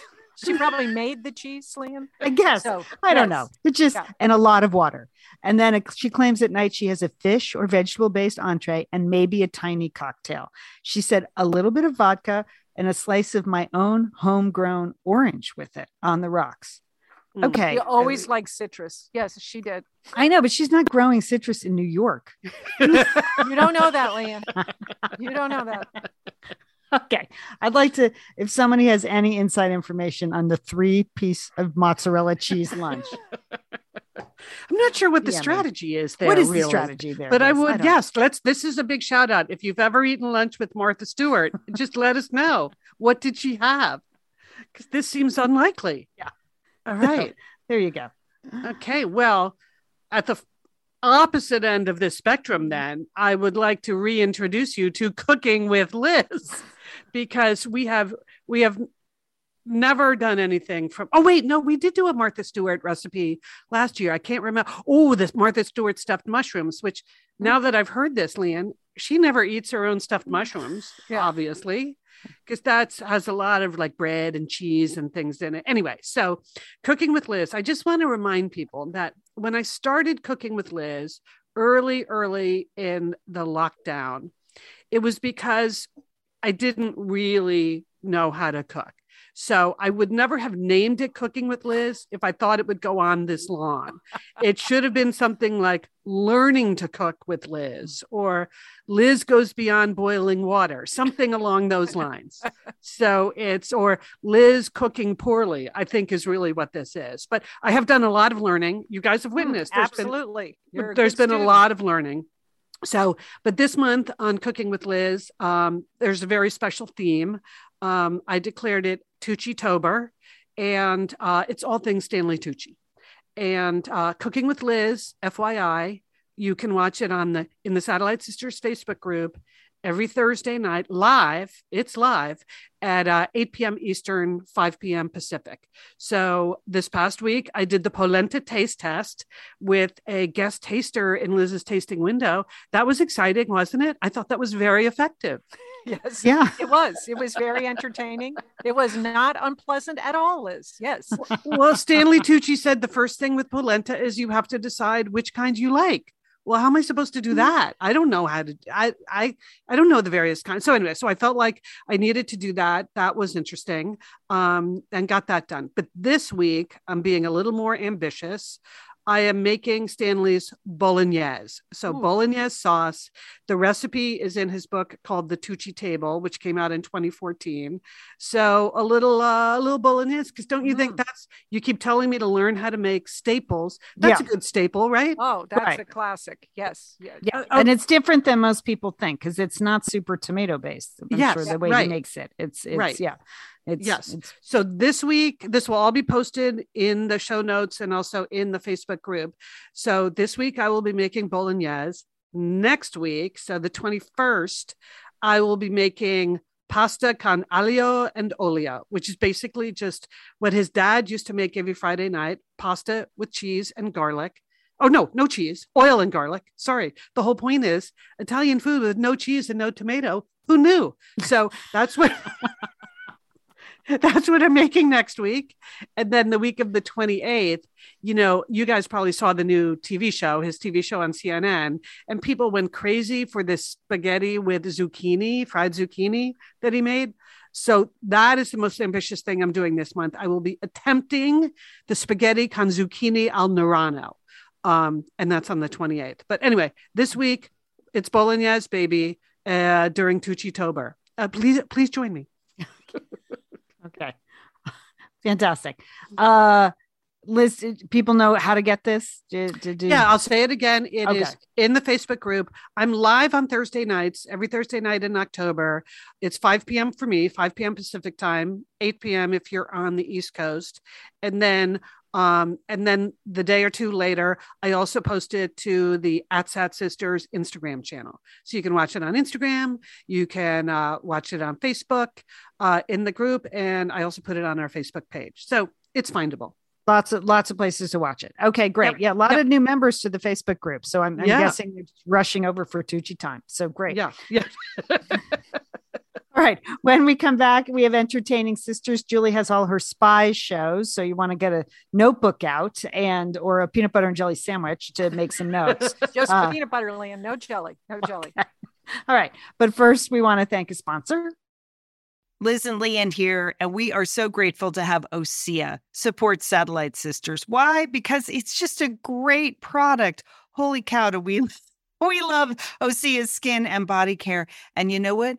She probably made the cheese, Liam. I guess. So, I don't know. It's just, and a lot of water. And then she claims at night she has a fish or vegetable-based entree and maybe a tiny cocktail. She said a little bit of vodka and a slice of my own homegrown orange with it on the rocks. Okay. You always like citrus. Yes, she did. I know, but she's not growing citrus in New York. You don't know that, Liam. You don't know that. Okay. I'd like to, if somebody has any inside information on the 3 piece of mozzarella cheese lunch. I'm not sure what the strategy is there. What is the strategy there? But this is a big shout out. If you've ever eaten lunch with Martha Stewart, just let us know. What did she have? Because this seems unlikely. Yeah. All right. So, there you go. Okay. Well, at the opposite end of this spectrum, then, I would like to reintroduce you to Cooking with Liz. Because we have never done anything from. Oh wait, no, we did do a Martha Stewart recipe last year. I can't remember. Oh, this Martha Stewart stuffed mushrooms. Which now that I've heard this, Leanne, she never eats her own stuffed mushrooms, obviously, because that has a lot of like bread and cheese and things in it. Anyway, so Cooking with Liz. I just want to remind people that when I started Cooking with Liz early in the lockdown, it was because I didn't really know how to cook. So I would never have named it Cooking with Liz if I thought it would go on this long. It should have been something like Learning to Cook with Liz or Liz Goes Beyond Boiling Water, something along those lines. So it's, or Liz Cooking Poorly, I think is really what this is. But I have done a lot of learning. You guys have witnessed. Absolutely. There's been a lot of learning. So, but this month on Cooking with Liz, there's a very special theme. I declared it Tucci-tober, and it's all things Stanley Tucci. And Cooking with Liz, FYI, you can watch it in the Satellite Sisters Facebook group every Thursday night live. It's live at 8 p.m. Eastern, 5 p.m. Pacific. So this past week, I did the polenta taste test with a guest taster in Liz's tasting window. That was exciting, wasn't it? I thought that was very effective. Yes. Yeah. It was. It was very entertaining. It was not unpleasant at all, Liz. Yes. Well, Stanley Tucci said the first thing with polenta is you have to decide which kind you like. Well, how am I supposed to do that? I don't know how to, I don't know the various kinds. So anyway, so I felt like I needed to do that. That was interesting, and got that done. But this week I'm being a little more ambitious. I am making Stanley's Bolognese. So Bolognese sauce, the recipe is in his book called The Tucci-tober, which came out in 2014. So a little Bolognese, because don't you think that's, you keep telling me to learn how to make staples. That's a good staple, right? Oh, that's a classic. Yes. Yeah. And it's different than most people think, because it's not super tomato based. I'm sure the way he makes it. It's right. Yeah. So this week, this will all be posted in the show notes and also in the Facebook group. So this week I will be making bolognese. Next week, so the 21st, I will be making pasta con aglio and olio, which is basically just what his dad used to make every Friday night, pasta with cheese and garlic. Oh, no cheese, oil and garlic. Sorry. The whole point is Italian food with no cheese and no tomato. Who knew? So that's what... That's what I'm making next week. And then the week of the 28th, you know, you guys probably saw the new TV show, his TV show on CNN, and people went crazy for this spaghetti with zucchini, fried zucchini that he made. So that is the most ambitious thing I'm doing this month. I will be attempting the spaghetti con zucchini al Narano. And that's on the 28th. But anyway, this week it's Bolognese, baby, during Tucci-tober. Please join me. Okay. Fantastic. Liz, people know how to get this? Yeah, I'll say it again. It is in the Facebook group. I'm live on Thursday nights, every Thursday night in October. It's 5 p.m. for me, 5 p.m. Pacific time, 8 p.m. if you're on the East Coast. And then the day or two later, I also post it to the Satellite Sisters Instagram channel. So you can watch it on Instagram. You can watch it on Facebook in the group. And I also put it on our Facebook page. So it's findable. Lots of places to watch it. Okay, great. Yep. Yeah. A lot of new members to the Facebook group. So I'm guessing they're rushing over for Tucci time. So great. Yeah. All right. When we come back, we have entertaining sisters. Julie has all her spy shows. So you want to get a notebook out or a peanut butter and jelly sandwich to make some notes. Just peanut butter, Leanne. No jelly. Okay. All right. But first, we want to thank a sponsor. Liz and Leanne here, and we are so grateful to have Osea support Satellite Sisters. Why? Because it's just a great product. Holy cow, do we love Osea's skin and body care. And you know what?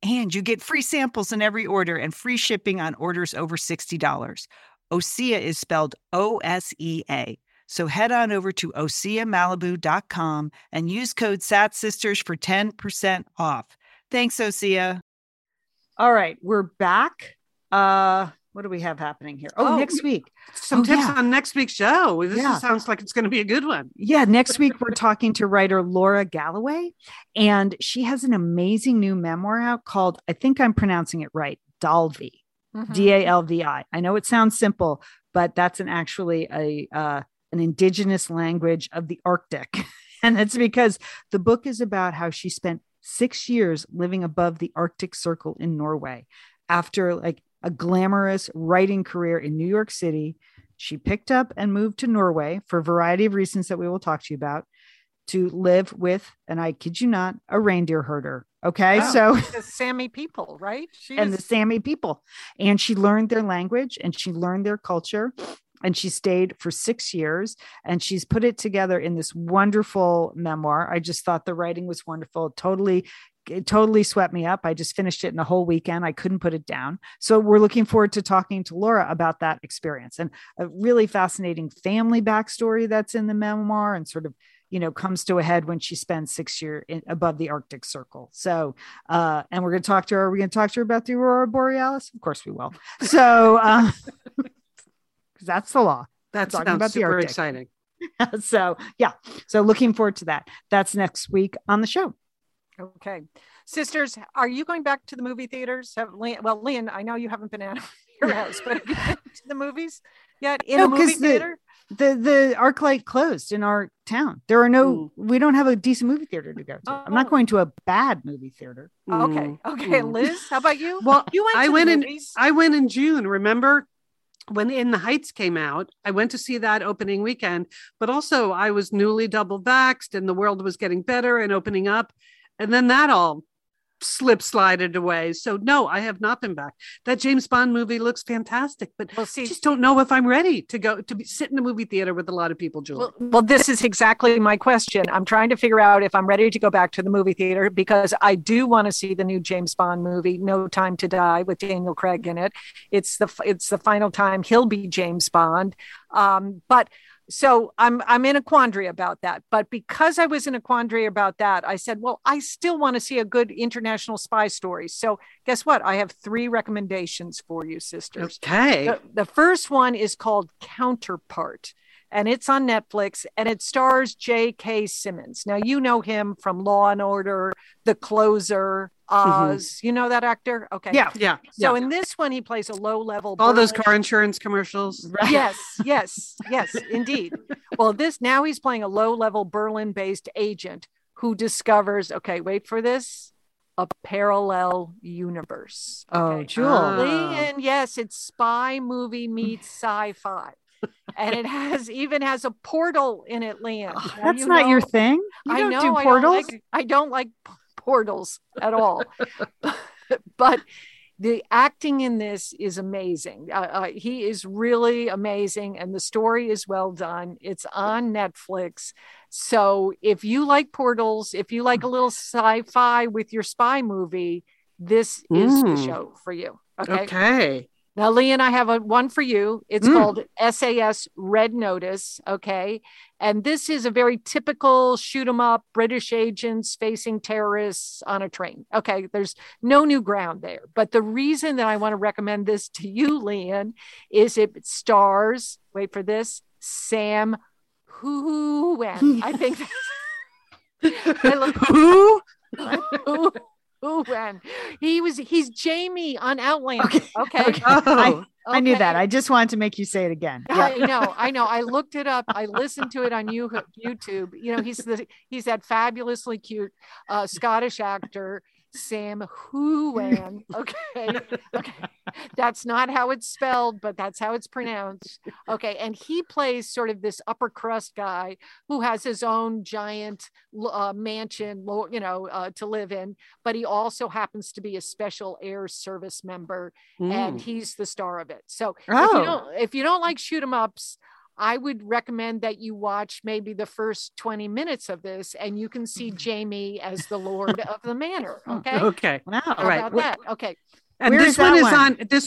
And you get free samples in every order and free shipping on orders over $60. Osea is spelled O-S-E-A. So head on over to OseaMalibu.com and use code SATSisters for 10% off. Thanks, Osea. All right, we're back. What do we have happening here? Oh, next week. Some tips on next week's show. This sounds like it's going to be a good one. Yeah, next week we're talking to writer Laura Galloway, and she has an amazing new memoir out called, I think I'm pronouncing it right, Dalvi, D-A-L-V-I. I know it sounds simple, but that's an indigenous language of the Arctic. And it's because the book is about how she spent 6 years living above the Arctic Circle in Norway after a glamorous writing career in New York City. She picked up and moved to Norway for a variety of reasons that we will talk to you about, to live with, and I kid you not, a reindeer herder. Okay. Oh, so the Sami people, right? The Sami people. And she learned their language and she learned their culture, and she stayed for 6 years, and she's put it together in this wonderful memoir. I just thought the writing was wonderful. It totally swept me up. I just finished it in a whole weekend. I couldn't put it down. So we're looking forward to talking to Laura about that experience, and a really fascinating family backstory that's in the memoir and sort of, comes to a head when she spends 6 years above the Arctic Circle. So, and we're going to talk to her. Are we going to talk to her about the Aurora Borealis? Of course we will. So, because that's the law. That sounds about super the Arctic. Exciting. So, yeah. So looking forward to that. That's next week on the show. Okay. Sisters, are you going back to the movie theaters? Leanne, I know you haven't been out of your house, but have you been to the movies yet a movie theater? The ArcLight closed in our town. There are we don't have a decent movie theater to go to. Oh. I'm not going to a bad movie theater. Mm. Okay. Okay. Mm. Liz, how about you? Well, I went in June, remember? When In the Heights came out, I went to see that opening weekend, but also I was newly double vaxxed and the world was getting better and opening up. And then that all slided away. So no, I have not been back. That James Bond movie looks fantastic, but I just don't know if I'm ready to go to sit in a movie theater with a lot of people, Julie. Well, this is exactly my question. I'm trying to figure out if I'm ready to go back to the movie theater, because I do want to see the new James Bond movie, No Time to Die, with Daniel Craig in it. It's the final time he'll be James Bond. So I'm in a quandary about that. But because I was in a quandary about that, I said, well, I still want to see a good international spy story. So guess what? I have 3 recommendations for you, sisters. Okay. The first one is called Counterpart, and it's on Netflix, and it stars J.K. Simmons. Now, you know him from Law and Order, The Closer, Oz. Mm-hmm. You know that actor? Okay. Yeah. So in this one, he plays a low-level... All those car insurance commercials. Right? Yes, indeed. Well, now he's playing a low-level Berlin-based agent who discovers, okay, wait for this, a parallel universe. Okay. Oh, Julie. And yes, it's spy movie meets sci-fi. And it has a portal in it, Leanne. Oh, that's not your thing. I don't do portals. I don't like portals at all. But the acting in this is amazing. He is really amazing, and the story is well done. It's on Netflix. So if you like portals, if you like a little sci-fi with your spy movie, this is the show for you. Okay. Now, Leanne, I have one for you. It's called SAS Red Notice, okay? And this is a very typical shoot 'em up, British agents facing terrorists on a train. Okay, there's no new ground there. But the reason that I want to recommend this to you, Leanne, is it stars, wait for this, Sam Heughan. I think that's... Who? Oh, and he's Jamie on Outlander. Okay. I knew that. I just wanted to make you say it again. Yeah. I know. I looked it up. I listened to it on YouTube. He's that fabulously cute Scottish actor Sam Heughan. Okay. That's not how it's spelled, but that's how it's pronounced. Okay. And he plays sort of this upper crust guy who has his own giant mansion, to live in, but he also happens to be a Special Air Service member, and he's the star of it. So if you don't like shoot 'em ups, I would recommend that you watch maybe the first 20 minutes of this, and you can see Jamie as the lord of the manor. Okay. Okay. Wow. How about that? Okay. And this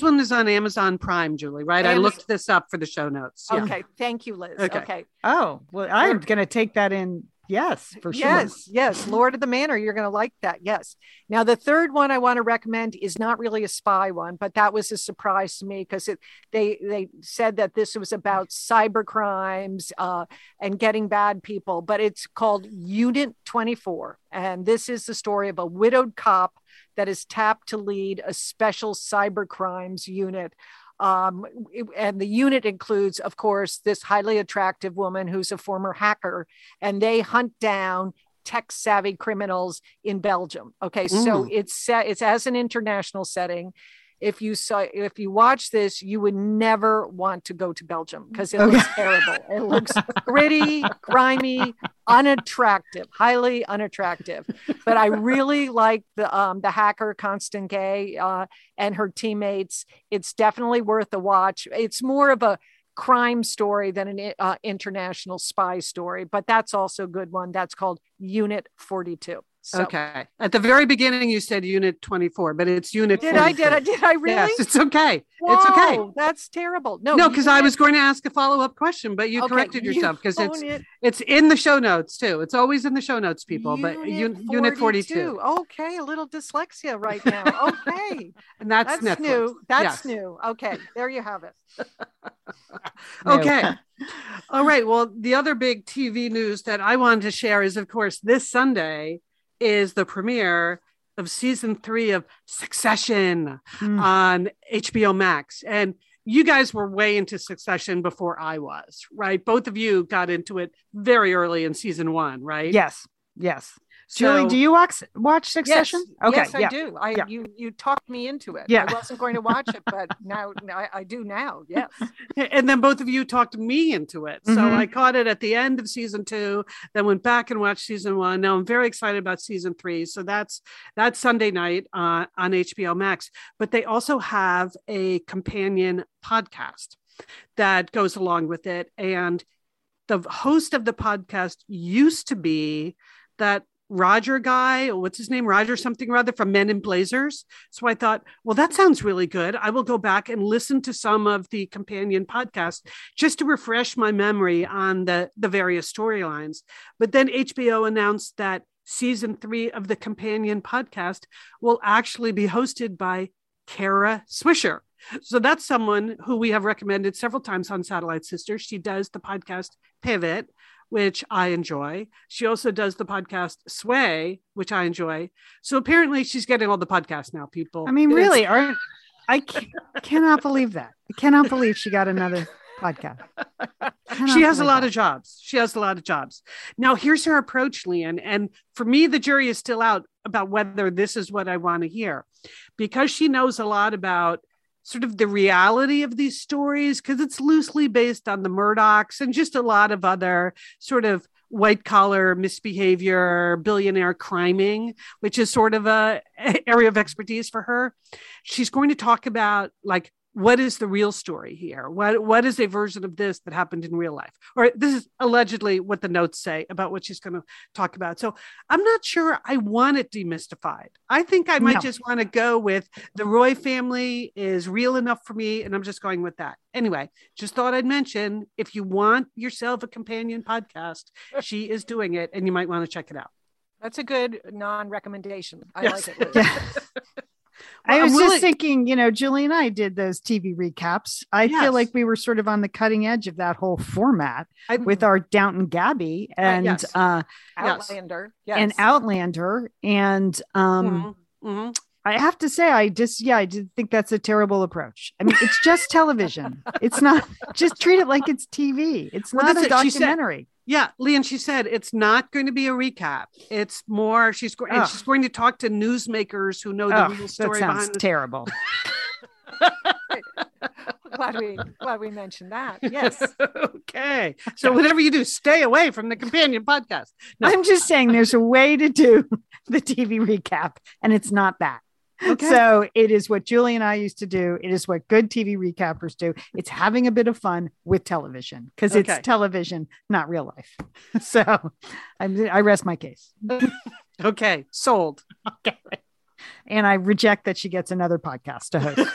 one is on Amazon Prime, Julie, right? I looked this up for the show notes. Yeah. Okay. Thank you, Liz. Okay. Oh, well, I'm going to take that in. Yes, for sure. Yes. Lord of the Manor. You're going to like that. Yes. Now, the third one I want to recommend is not really a spy one, but that was a surprise to me because they said that this was about cyber crimes and getting bad people, but it's called Unit 24. And this is the story of a widowed cop that is tapped to lead a special cyber crimes unit. And the unit includes, of course, this highly attractive woman who's a former hacker, and they hunt down tech savvy criminals in Belgium. Okay. So it's as an international setting. If you watch this, you would never want to go to Belgium because it looks terrible. It looks gritty, grimy, unattractive, highly unattractive. But I really like the hacker Constant Gay and her teammates. It's definitely worth a watch. It's more of a crime story than an international spy story, but that's also a good one. That's called Unit 42. So. Okay. At the very beginning, you said Unit 24, but it's Unit 42. Did I really? Yes, it's okay. Whoa, it's okay. That's terrible. No, because I was going to ask a follow-up question, but you corrected yourself because it's in the show notes too. It's always in the show notes, people, Unit 42. Okay. A little dyslexia right now. Okay. And that's new. That's new. Okay. There you have it. Okay. All right. Well, the other big TV news that I wanted to share is, of course, this Sunday is the premiere of season 3 of Succession on HBO Max. And you guys were way into Succession before I was, right? Both of you got into it very early in season 1, right? Yes. So, Julie, do you watch Succession? Yes. Okay. Yes, I do. You talked me into it. Yeah. I wasn't going to watch it, but now I do now. Yes. And then both of you talked me into it. So I caught it at the end of season 2, then went back and watched season 1. Now I'm very excited about season 3. So that's Sunday night on HBO Max. But they also have a companion podcast that goes along with it. And the host of the podcast used to be that Roger guy, what's his name? Roger something or other from Men in Blazers. So I thought, well, that sounds really good. I will go back and listen to some of the companion podcasts just to refresh my memory on the various storylines. But then HBO announced that season 3 of the companion podcast will actually be hosted by Kara Swisher. So that's someone who we have recommended several times on Satellite Sisters. She does the podcast Pivot, which I enjoy. She also does the podcast Sway, which I enjoy. So apparently she's getting all the podcasts now, people. I mean, really, I cannot believe that. I cannot believe she got another podcast. She has a lot of jobs. Now here's her approach, Leanne. And for me, the jury is still out about whether this is what I want to hear, because she knows a lot about sort of the reality of these stories, because it's loosely based on the Murdochs and just a lot of other sort of white collar misbehavior, billionaire criming, which is sort of an area of expertise for her. She's going to talk about, like, what is the real story here? What is a version of this that happened in real life? Or this is allegedly what the notes say about what she's going to talk about. So I'm not sure I want it demystified. I think I might just want to go with the Roy family is real enough for me, and I'm just going with that. Anyway, just thought I'd mention, if you want yourself a companion podcast, she is doing it, and you might want to check it out. That's a good non-recommendation. I like it. Liz. Well, I was just thinking, Julie and I did those TV recaps. I feel like we were sort of on the cutting edge of that whole format with our Downton Abbey and Outlander. Yes. And Outlander. And I have to say, I did think that's a terrible approach. I mean, it's just television. It's not, just treat it like it's TV. It's not a documentary. Yeah, Leanne, she said it's not going to be a recap. It's more, she's going to talk to newsmakers who know the real story. That sounds terrible. Glad we mentioned that. Yes. Okay. So whatever you do, stay away from the companion podcast. No. I'm just saying there's a way to do the TV recap, and it's not that. Okay. So it is what Julie and I used to do. It is what good TV recappers do. It's having a bit of fun with television because it's television, not real life. So I rest my case. Okay. Sold. Okay. And I reject that she gets another podcast to host.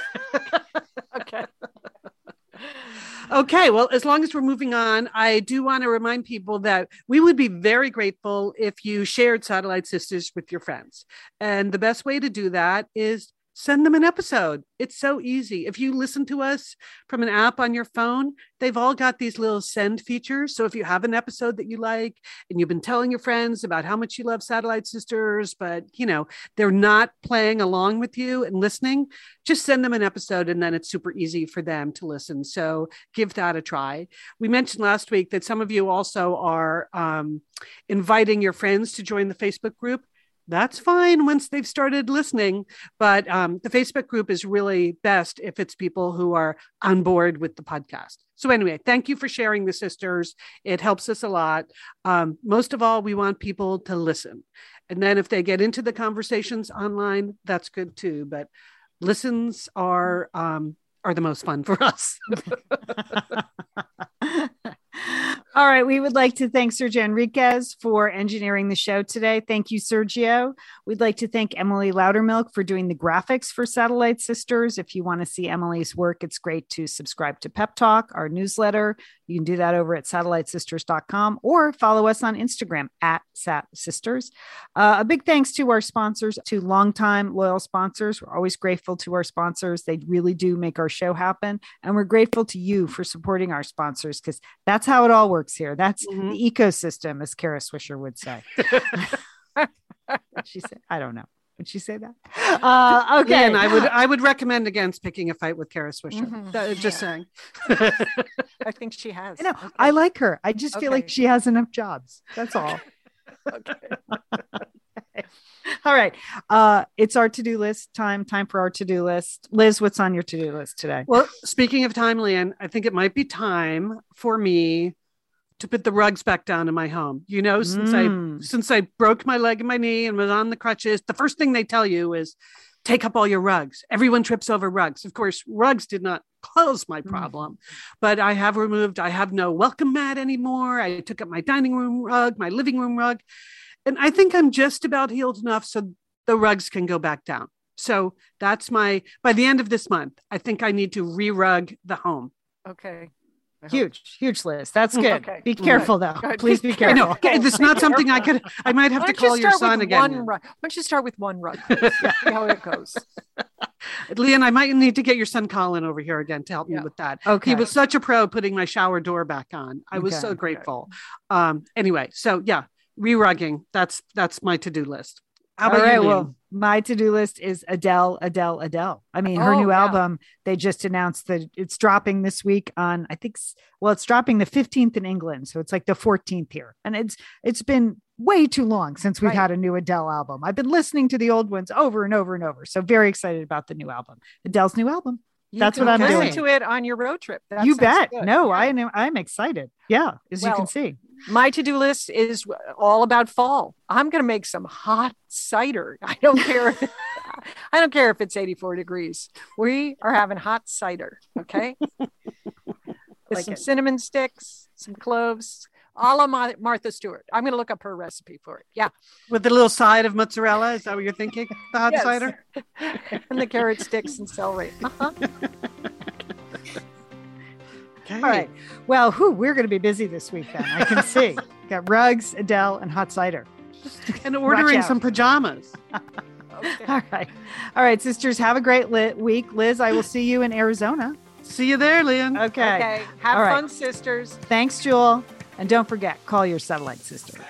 Okay. Well, as long as we're moving on, I do want to remind people that we would be very grateful if you shared Satellite Sisters with your friends. And the best way to do that is send them an episode. It's so easy. If you listen to us from an app on your phone, they've all got these little send features. So if you have an episode that you like and you've been telling your friends about how much you love Satellite Sisters, but they're not playing along with you and listening, just send them an episode and then it's super easy for them to listen. So give that a try. We mentioned last week that some of you also are inviting your friends to join the Facebook group. That's fine once they've started listening, but the Facebook group is really best if it's people who are on board with the podcast. So anyway, thank you for sharing the sisters. It helps us a lot. Most of all, we want people to listen. And then if they get into the conversations online, that's good too. But listens are the most fun for us. All right. We would like to thank Sergio Enriquez for engineering the show today. Thank you, Sergio. We'd like to thank Emily Loudermilk for doing the graphics for Satellite Sisters. If you want to see Emily's work, it's great to subscribe to Pep Talk, our newsletter. You can do that over at satellitesisters.com or follow us on Instagram at @satsisters. A big thanks to our sponsors, to longtime loyal sponsors. We're always grateful to our sponsors. They really do make our show happen. And we're grateful to you for supporting our sponsors because that's how it all works here. That's the ecosystem, as Kara Swisher would say. She said, I don't know. Would she say that? Okay. Yeah, and I would recommend against picking a fight with Kara Swisher. Just saying. I think she has. No, okay. I like her. I just feel like she has enough jobs. That's all. Okay. Okay. All right. It's our to-do list time for our to-do list. Liz, what's on your to-do list today? Well, speaking of time, Leanne, I think it might be time for me to put the rugs back down in my home. Since I broke my leg and my knee and was on the crutches, the first thing they tell you is take up all your rugs. Everyone trips over rugs. Of course, rugs did not close my problem, but I have no welcome mat anymore. I took up my dining room rug, my living room rug, and I think I'm just about healed enough so the rugs can go back down. So that's by the end of this month, I think I need to re-rug the home. Okay. Huge list. That's good. Okay. Be careful though. Good. Please be careful. No, it's not something I might have to call your son again. Why don't you start with one rug? See how it goes. Leanne, I might need to get your son Colin over here again to help me with that. Okay. He was such a pro putting my shower door back on. I was so grateful. Okay. Anyway, so re-rugging. That's my to-do list. How about you, Leanne? Well, my to-do list is Adele. I mean, her new album, they just announced that it's dropping this week on, it's dropping the 15th in England. So it's like the 14th here. And it's been way too long since we've had a new Adele album. I've been listening to the old ones over and over and over. So very excited about the new album, Adele's new album. That's what I'm doing. You can listen to it on your road trip. That you bet. Good. No, yeah. I'm excited. Yeah. You can see. My to-do list is all about fall. I'm going to make some hot cider. I don't care if it's 84 degrees. We are having hot cider. Okay. Cinnamon sticks, some cloves, a la Martha Stewart. I'm going to look up her recipe for it. Yeah. With a little side of mozzarella. Is that what you're thinking? The hot cider? And the carrot sticks and celery. Uh-huh. Okay. All right. Well, we're going to be busy this week then. I can see. Got rugs, Adele, and hot cider. And ordering some pajamas. Okay. All right, sisters, have a great week. Liz, I will see you in Arizona. See you there, Leanne. Okay. Have fun, sisters. Thanks, Jewel. And don't forget, call your satellite sister.